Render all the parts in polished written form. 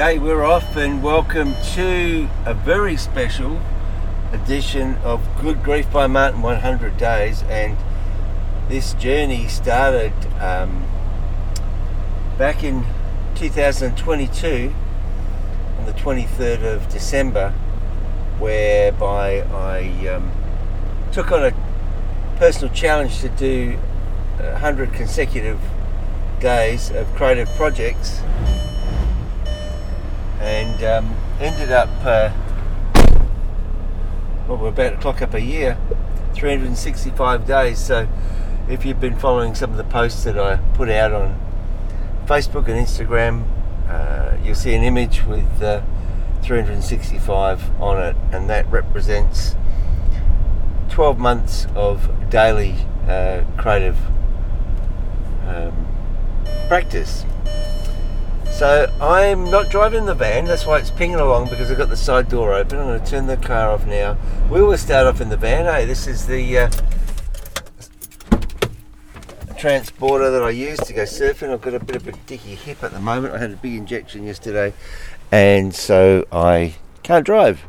Okay, we're off, and welcome to a very special edition of Good Grief by Martin 100 Days. And this journey started back in 2022 on the 23rd of December, whereby I took on a personal challenge to do 100 consecutive days of creative projects, and ended up, we're about to clock up a year, 365 days. So if you've been following some of the posts that I put out on Facebook and Instagram, you'll see an image with 365 on it, and that represents 12 months of daily creative practice. So I'm not driving the van, that's why it's pinging along, because I've got the side door open. I'm going to turn the car off now. We will start off in the van. Hey, this is the transporter that I use to go surfing. I've got a bit of a dicky hip at the moment. I had a big injection yesterday, and so I can't drive.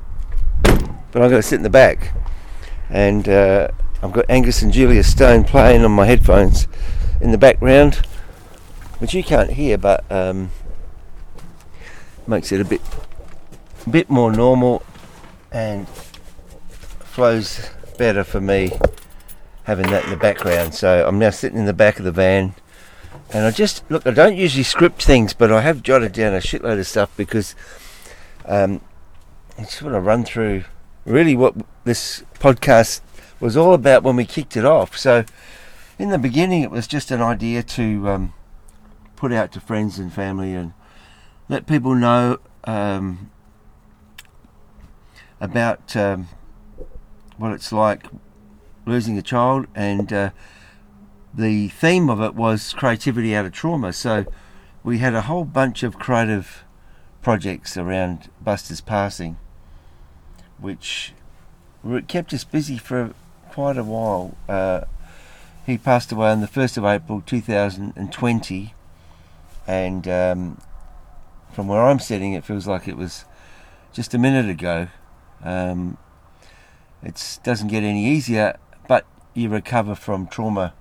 But I've got to sit in the back. And I've got Angus and Julia Stone playing on my headphones in the background, which you can't hear, but makes it a bit more normal and flows better for me having that in the background. So I'm now sitting in the back of the van, and I don't usually script things, but I have jotted down a shitload of stuff, because I just want to run through really what this podcast was all about when we kicked it off. So in the beginning, it was just an idea to put out to friends and family and let people know about what it's like losing a child, and the theme of it was creativity out of trauma. So we had a whole bunch of creative projects around Buster's passing, which kept us busy for quite a while. He passed away on the 1st of April 2020, and from where I'm sitting, it feels like it was just a minute ago. It doesn't get any easier, but you recover from trauma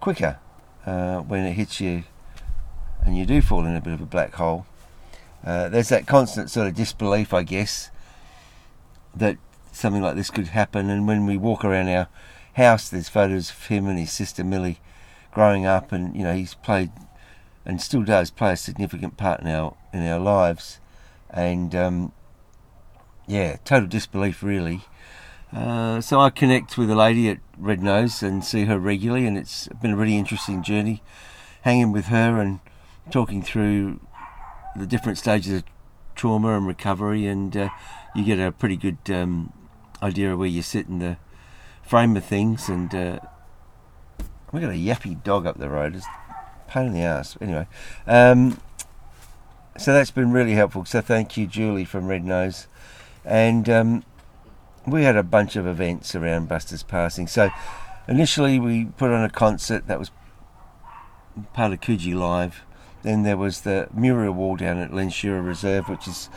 quicker when it hits you, and you do fall in a bit of a black hole. There's that constant sort of disbelief, I guess, that something like this could happen. And when we walk around our house, there's photos of him and his sister Millie growing up, and you know, he's played and still does play a significant part now in our lives. And total disbelief, really. So I connect with a lady at Red Nose and see her regularly, and it's been a really interesting journey hanging with her and talking through the different stages of trauma and recovery. And you get a pretty good idea of where you sit in the frame of things. And we got a yappy dog up the road, it's a pain in the ass. Anyway, so that's been really helpful. So thank you, Julie from Red Nose. And we had a bunch of events around Buster's passing. So initially we put on a concert that was part of Coogee Live. Then there was the Muriel Wall down at Lenshira Reserve, which is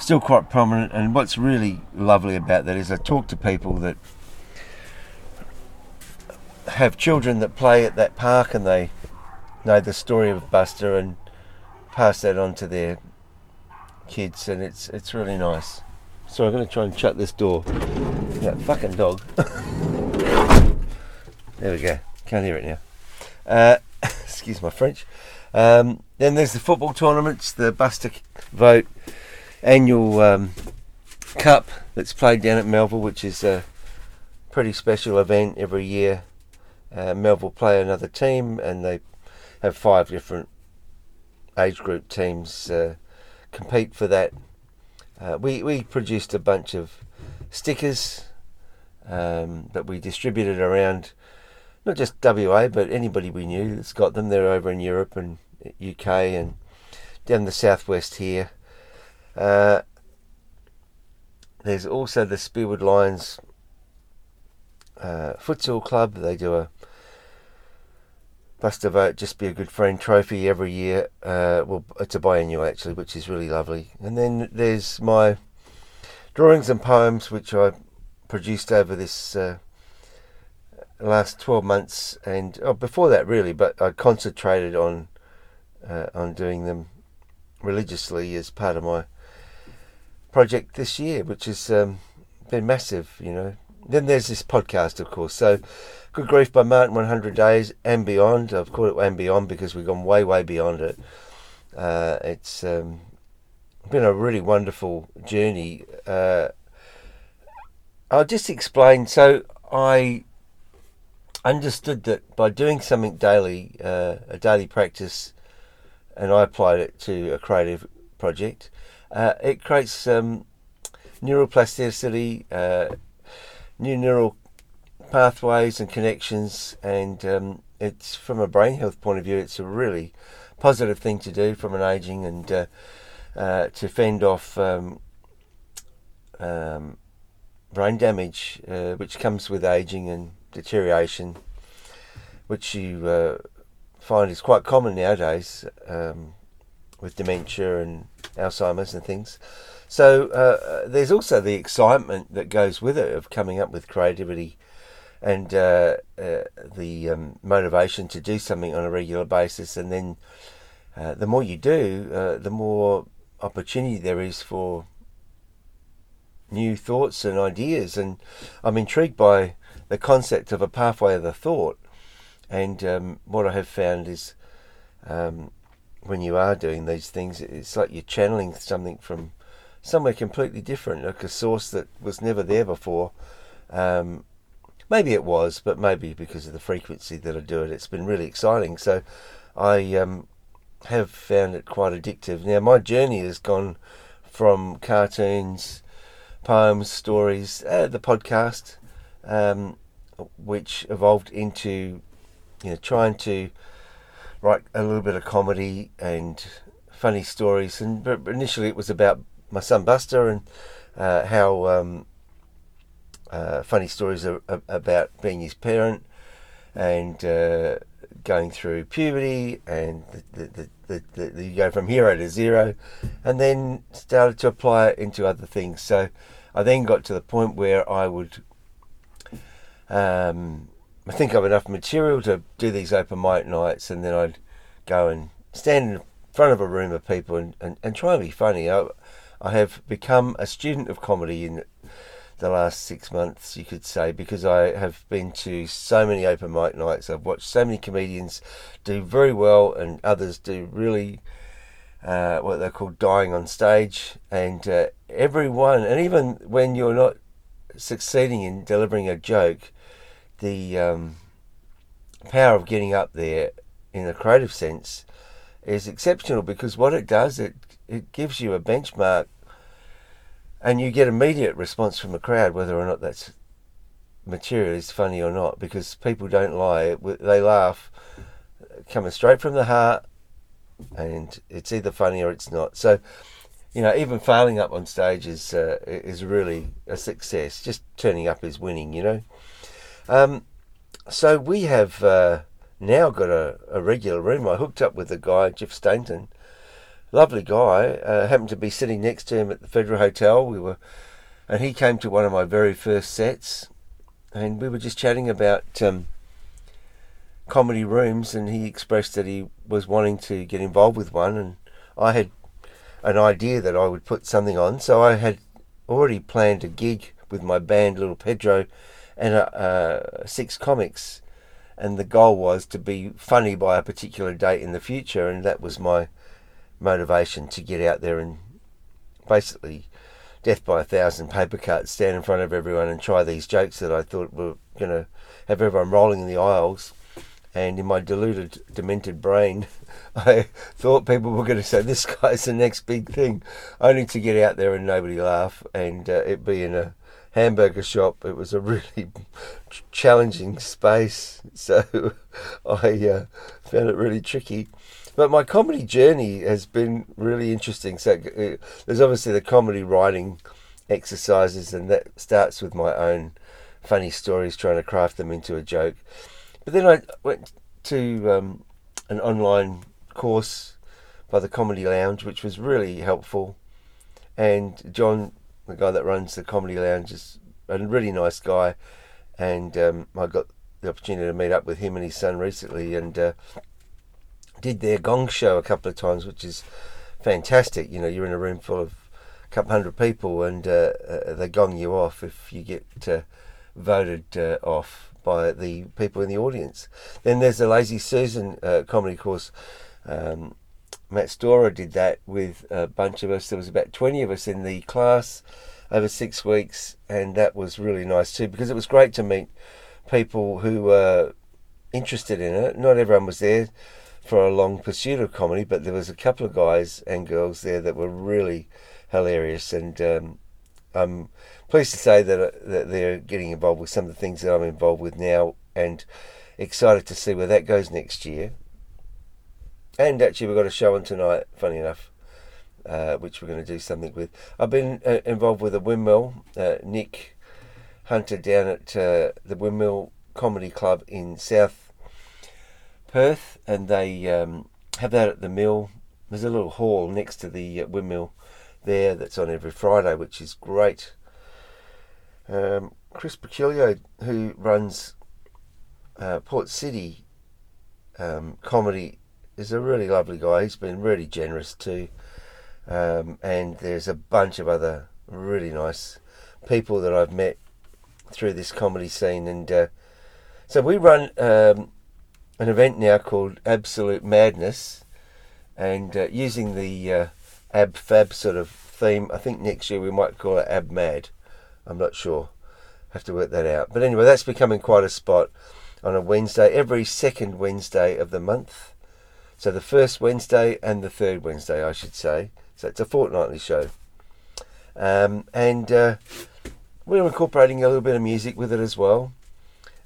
still quite prominent. And what's really lovely about that is I talk to people that have children that play at that park, and they know the story of Buster and pass that on to their kids, and it's really nice. So I'm going to try and shut this door. That fucking dog. There we go. Can't hear it now. Excuse my French. Then there's the football tournaments, the Buster Vogt annual cup that's played down at Melville, which is a pretty special event every year. Melville play another team, and they have 5 different age group teams compete for that. We produced a bunch of stickers that we distributed around, not just WA, but anybody we knew that's got them. They're over in Europe and UK and down the southwest here. There's also the Spearwood Lions futsal club. They do a Buster Vogt Just Be a Good Friend trophy every year. Well, it's a biennial actually, which is really lovely. And then there's my drawings and poems, which I produced over this last 12 months and before that really, but I concentrated on doing them religiously as part of my project this year, which has been massive, you know. Then there's this podcast, of course. So, Good Grief by Martin, 100 Days and Beyond. I've called it and Beyond because we've gone way, way beyond it. It's been a really wonderful journey. I'll just explain. So, I understood that by doing something daily, a daily practice, and I applied it to a creative project, it creates neuroplasticity, new neural pathways and connections, and it's, from a brain health point of view, it's a really positive thing to do from an ageing and to fend off brain damage which comes with ageing and deterioration, which you find is quite common nowadays with dementia and Alzheimer's and things. So there's also the excitement that goes with it of coming up with creativity and the motivation to do something on a regular basis. And then the more you do, the more opportunity there is for new thoughts and ideas. And I'm intrigued by the concept of a pathway of the thought. And what I have found is when you are doing these things, it's like you're channeling something from somewhere completely different, like a source that was never there before. Maybe it was, but maybe because of the frequency that I do it, it's been really exciting. So I have found it quite addictive. Now, my journey has gone from cartoons, poems, stories, the podcast, which evolved into, you know, trying to write a little bit of comedy and funny stories. And but initially it was about my son Buster and how funny stories are about being his parent and going through puberty and the you go from hero to zero, and then started to apply it into other things. So I then got to the point where I would I think I've enough material to do these open mic nights, and then I'd go and stand in front of a room of people and try and be funny. I have become a student of comedy in the last 6 months, you could say, because I have been to so many open mic nights. I've watched so many comedians do very well and others do really what they call dying on stage. And everyone, and even when you're not succeeding in delivering a joke, the power of getting up there in a creative sense is exceptional, because what it does, it gives you a benchmark and you get immediate response from the crowd, whether or not that's material is funny or not, because people don't lie. They laugh coming straight from the heart, and it's either funny or it's not. So, you know, even failing up on stage is really a success. Just turning up is winning, you know. So we have now got a regular room. I hooked up with a guy, Jeff Stanton, lovely guy. Happened to be sitting next to him at the Federal Hotel. And he came to one of my very first sets, and we were just chatting about comedy rooms. And he expressed that he was wanting to get involved with one, and I had an idea that I would put something on. So I had already planned a gig with my band, Little Pedro, and 6 comics, and the goal was to be funny by a particular date in the future, and that was my motivation to get out there and basically death by a thousand paper cuts, stand in front of everyone and try these jokes that I thought were going to have everyone rolling in the aisles. And in my deluded, demented brain, I thought people were going to say, this guy's the next big thing, only to get out there and nobody laugh, and it be in a hamburger shop. It was a really challenging space, so I found it really tricky. But my comedy journey has been really interesting. So there's obviously the comedy writing exercises, and that starts with my own funny stories, trying to craft them into a joke. But then I went to an online course by the Comedy Lounge, which was really helpful. And John, the guy that runs the Comedy Lounge, is a really nice guy. And I got the opportunity to meet up with him and his son recently, and did their gong show a couple of times, which is fantastic. You know, you're in a room full of a couple hundred people, and they gong you off if you get voted off by the people in the audience. Then there's the Lazy Susan comedy course. Matt Stora did that with a bunch of us. There was about 20 of us in the class over 6 weeks, and that was really nice too, because it was great to meet people who were interested in it. Not everyone was there for a long pursuit of comedy, but there was a couple of guys and girls there that were really hilarious, and I'm pleased to say that they're getting involved with some of the things that I'm involved with now, and excited to see where that goes next year. And actually, we've got a show on tonight, funny enough, which we're going to do something with. I've been involved with a windmill, Nick Hunter down at the Windmill Comedy Club in South Perth, and they have that at the mill. There's a little hall next to the windmill there that's on every Friday, which is great. Chris Peculio, who runs Port City Comedy, is a really lovely guy. He's been really generous too, and there's a bunch of other really nice people that I've met through this comedy scene. And so we run an event now called Absolute Madness, and using the Ab Fab sort of theme. I think next year we might call it Ab Mad. I'm not sure. Have to work that out. But anyway, that's becoming quite a spot on a Wednesday, every second Wednesday of the month. So the first Wednesday and the third Wednesday, I should say. So it's a fortnightly show. We're incorporating a little bit of music with it as well.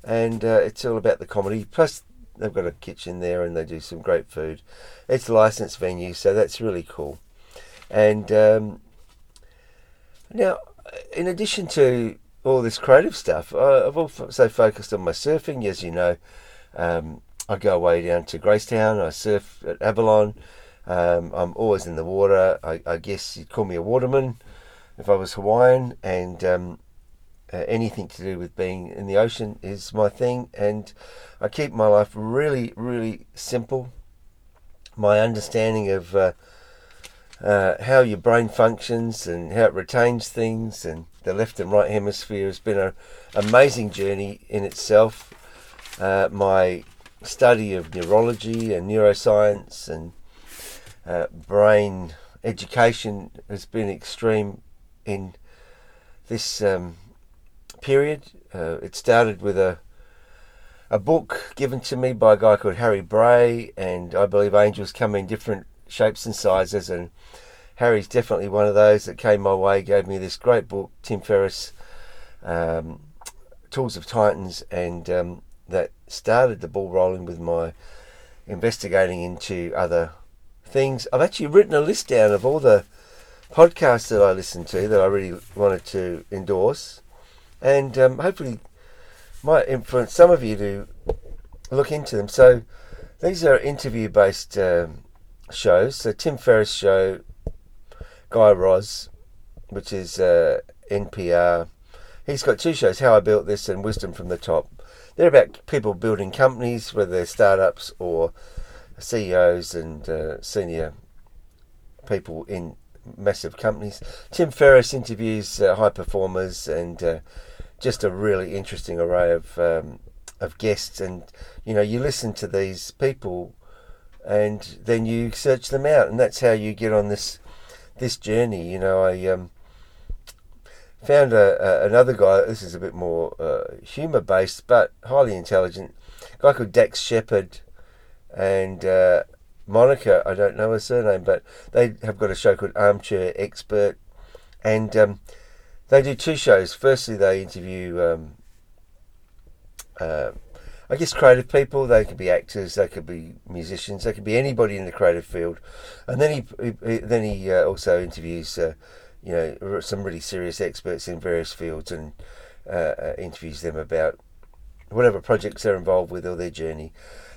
And it's all about the comedy. Plus, they've got a kitchen there and they do some great food. It's a licensed venue, so that's really cool. And now, in addition to all this creative stuff, I've also focused on my surfing. As you know, I go away down to Gracetown, I surf at Avalon, I'm always in the water. I guess you'd call me a waterman if I was Hawaiian, and anything to do with being in the ocean is my thing. And I keep my life really, really simple. My understanding of how your brain functions and how it retains things and the left and right hemisphere has been an amazing journey in itself. My study of neurology and neuroscience and brain education has been extreme in this period. It started with a book given to me by a guy called Harry Bray, and I believe angels come in different shapes and sizes, and Harry's definitely one of those that came my way. Gave me this great book, Tim Ferriss, Tools of Titans, and that started the ball rolling with my investigating into other things. I've actually written a list down of all the podcasts that I listen to that I really wanted to endorse, and hopefully might influence some of you to look into them. So these are interview-based shows. So Tim Ferriss show, Guy Raz, which is NPR. He's got two shows, How I Built This and Wisdom from the Top. They're about people building companies, whether they're startups or CEOs and senior people in massive companies. Tim Ferriss interviews high performers, and just a really interesting array of guests. And you know, you listen to these people and then you search them out, and that's how you get on this journey. You know, I found another guy. This is a bit more humor based, but highly intelligent, a guy called Dax Shepard, and Monica, I don't know her surname, but they have got a show called Armchair Expert, and they do two shows. Firstly, they interview I guess creative people. They could be actors, they could be musicians, they could be anybody in the creative field. And then he also interviews, you know, some really serious experts in various fields, and interviews them about whatever projects they're involved with or their journey.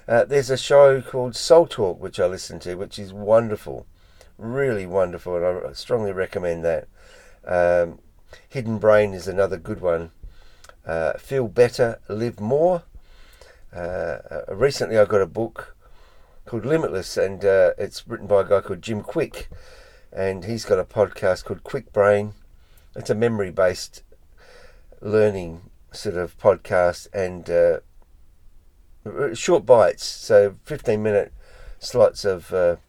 There's a show called Soul Talk, which I listen to, which is wonderful, really wonderful, and I strongly recommend that. Hidden Brain is another good one. Feel Better, Live More. Recently I got a book called Limitless, and it's written by a guy called Jim Quick, and he's got a podcast called Quick Brain. It's a memory-based learning sort of podcast, and short bites, so 15-minute slots of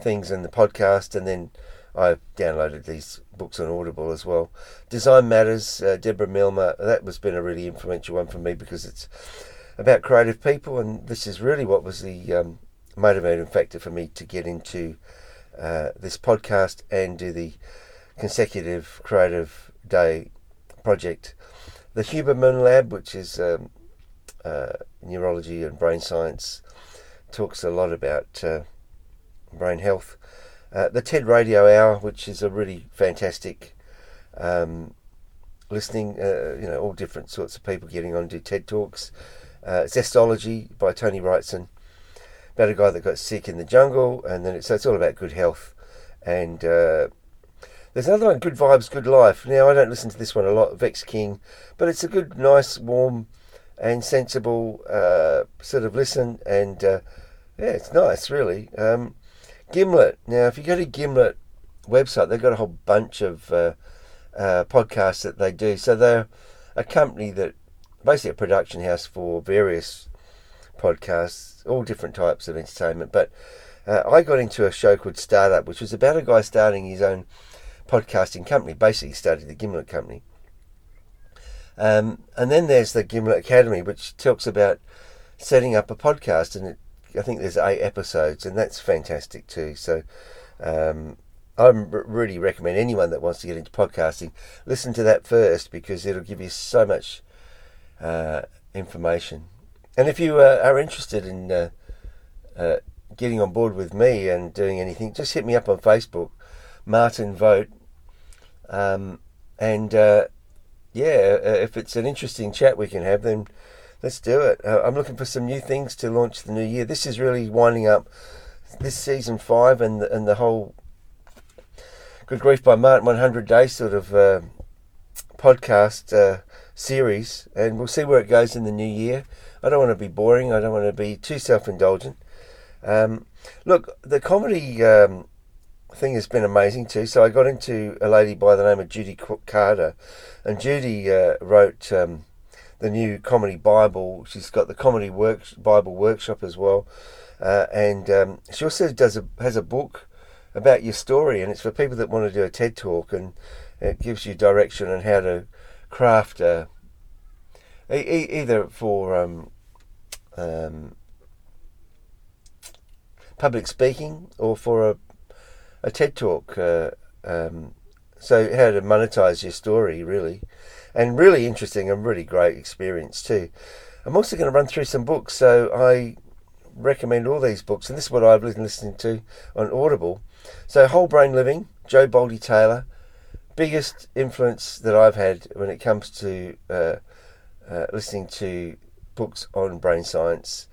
things in the podcast, and then I downloaded these books on Audible as well. Design Matters, Deborah Milner, that has been a really influential one for me because it's about creative people, and this is really what was the motivating factor for me to get into this podcast and do the consecutive creative day project. The Huberman Lab, which is neurology and brain science, talks a lot about brain health. The TED Radio Hour, which is a really fantastic listening, all different sorts of people getting on to TED Talks. Zestology by Tony Wrightson, about a guy that got sick in the jungle, and then it's all about good health. And there's another one, Good Vibes, Good Life. Now, I don't listen to this one a lot, Vex King, but it's a good, nice, warm and sensible sort of listen, and it's nice, really. Gimlet. Now, if you go to Gimlet website, they've got a whole bunch of podcasts that they do. So they're a company that basically a production house for various podcasts, all different types of entertainment. But I got into a show called Startup, which was about a guy starting his own podcasting company, basically started the Gimlet company. And then there's the Gimlet Academy, which talks about setting up a podcast, and I think there's 8 episodes, and that's fantastic too. So I really recommend anyone that wants to get into podcasting, listen to that first, because it'll give you so much information. And if you are interested in getting on board with me and doing anything, just hit me up on Facebook, Martin Vogt, if it's an interesting chat we can have, then let's do it. I'm looking for some new things to launch the new year. This is really winding up this season 5 and the whole Good Grief by Martin 100 Day sort of podcast series, and we'll see where it goes in the new year. I don't want to be boring. I don't want to be too self-indulgent. Look, the comedy thing has been amazing too. So I got into a lady by the name of Judy Carter, and Judy wrote the New Comedy Bible. She's got the Comedy Bible Workshop as well, and she also has a book about your story, and it's for people that want to do a TED Talk, and it gives you direction on how to craft either for public speaking or for a TED Talk, so how to monetize your story, really. And really interesting and really great experience too. I'm also going to run through some books, so I recommend all these books, and this is what I've been listening to on Audible. So Whole Brain Living, Joe Baldy Taylor, biggest influence that I've had when it comes to listening to books on brain science.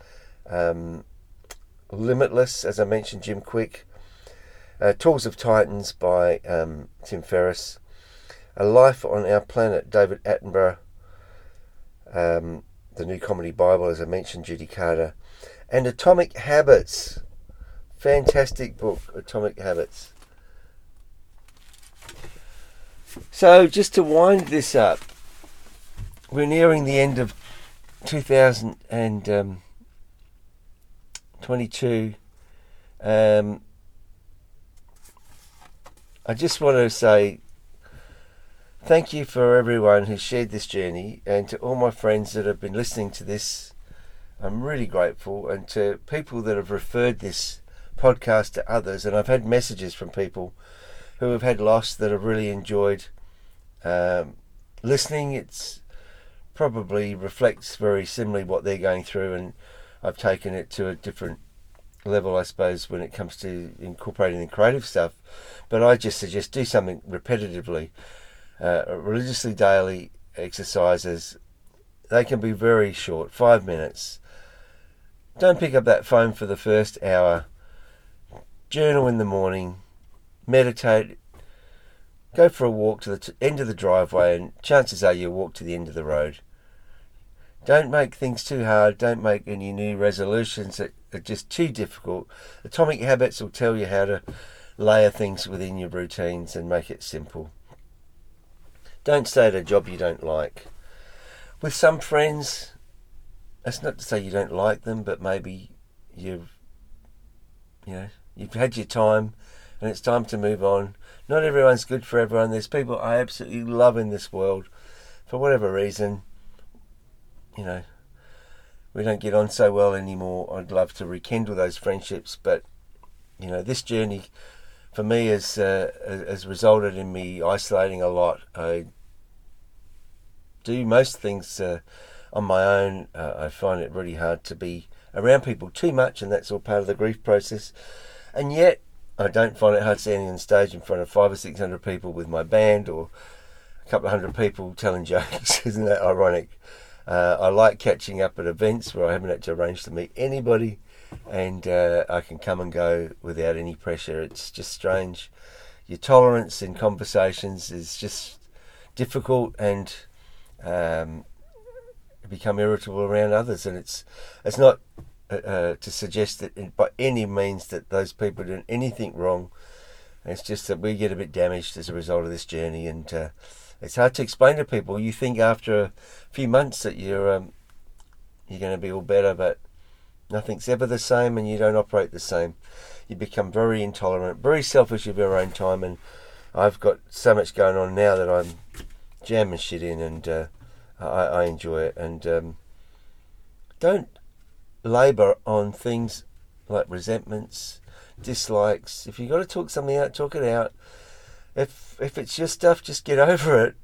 Limitless, as I mentioned, Jim Quick. Tools of Titans by Tim Ferriss. A Life on Our Planet, David Attenborough. The New Comedy Bible, as I mentioned, Judy Carter. And Atomic Habits. Fantastic book, Atomic Habits. So, just to wind this up, we're nearing the end of 2022. I just want to say thank you for everyone who shared this journey, and to all my friends that have been listening to this. I'm really grateful, and to people that have referred this podcast to others. And I've had messages from people who have had loss that have really enjoyed listening. It's probably reflects very similarly what they're going through, and I've taken it to a different level, I suppose, when it comes to incorporating the creative stuff. But I just suggest do something repetitively, religiously, daily exercises. They can be very short, 5 minutes, Don't pick up that phone for the first hour. Journal in the morning. Meditate. Go for a walk to the end of the driveway, and chances are you'll walk to the end of the road. Don't make things too hard. Don't make any new resolutions that are just too difficult. Atomic Habits will tell you how to layer things within your routines and make it simple. Don't stay at a job you don't like. With some friends, that's not to say you don't like them, but maybe you've had your time and it's time to move on. Not everyone's good for everyone. There's people I absolutely love in this world. For whatever reason, we don't get on so well anymore. I'd love to rekindle those friendships, but, this journey for me has resulted in me isolating a lot. I do most things on my own. I find it really hard to be around people too much, and that's all part of the grief process. And yet, I don't find it hard standing on stage in front of 500 or 600 people with my band, or a couple of hundred people telling jokes. Isn't that ironic? I like catching up at events where I haven't had to arrange to meet anybody, and I can come and go without any pressure. It's just strange. Your tolerance in conversations is just difficult, and become irritable around others. And it's not to suggest that by any means that those people did anything wrong. It's just that we get a bit damaged as a result of this journey, and it's hard to explain to people. You think after a few months that you're going to be all better, but nothing's ever the same, and you don't operate the same. You become very intolerant, very selfish of your own time, and I've got so much going on now that I'm jamming shit in, and I enjoy it. And don't labour on things like resentments, dislikes. If you've got to talk something out, talk it out. If it's your stuff, just get over it.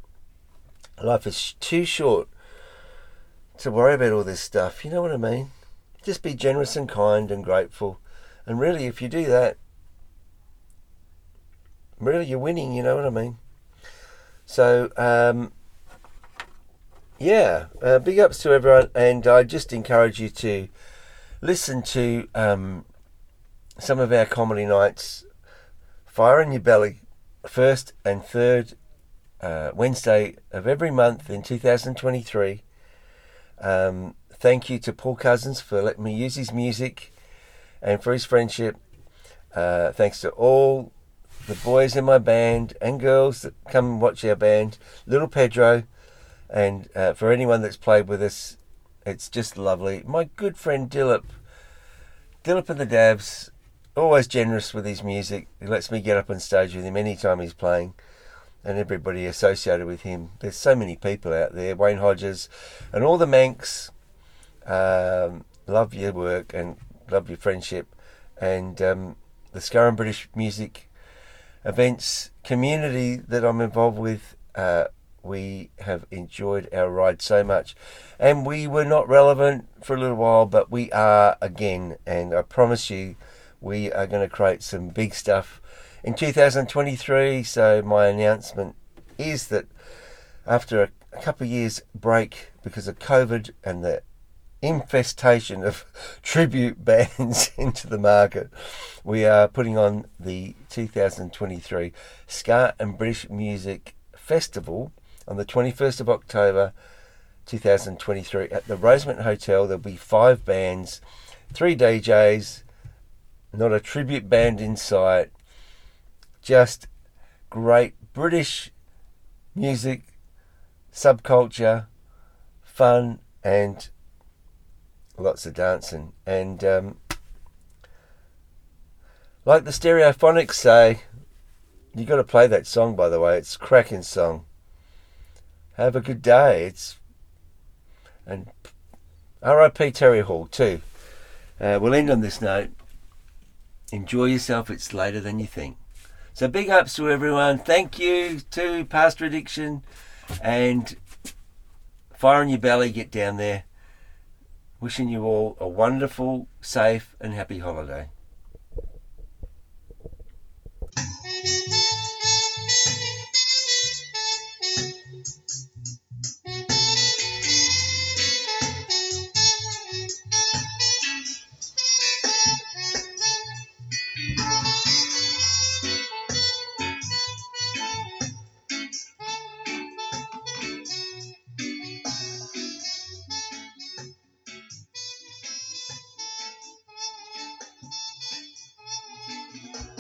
Life is too short to worry about all this stuff. You know what I mean? Just be generous and kind and grateful. And really, if you do that, really you're winning, you know what I mean? So, big ups to everyone, and I just encourage you to listen to some of our comedy nights. Fire in Your Belly, first and third Wednesday of every month in 2023. Thank you to Paul Cousins for letting me use his music and for his friendship. Thanks to all the boys in my band and girls that come and watch our band, Little Pedro. And for anyone that's played with us, it's just lovely. My good friend Dillip and the Dabs, always generous with his music. He lets me get up on stage with him anytime he's playing, and everybody associated with him. There's so many people out there. Wayne Hodges and all the Manx. Love your work and love your friendship. And the Scurran British Music Events community that I'm involved with, we have enjoyed our ride so much. And we were not relevant for a little while, but we are again. And I promise you, we are going to create some big stuff in 2023. So my announcement is that after a couple of years break because of COVID and the infestation of tribute bands into the market, we are putting on the 2023 Ska and British Music Festival on the 21st of October 2023 at the Rosemont Hotel. There'll be 5 bands, 3 DJs, not a tribute band in sight. Just great British music, subculture, fun, and lots of dancing. And like the Stereophonics say, you got to play that song, by the way. It's a cracking song. Have a good day. And R.I.P. Terry Hall too. We'll end on this note. Enjoy yourself. It's later than you think. So big ups to everyone. Thank you to Pastor Addiction and Fire in Your Belly. Get down there. Wishing you all a wonderful, safe and happy holiday.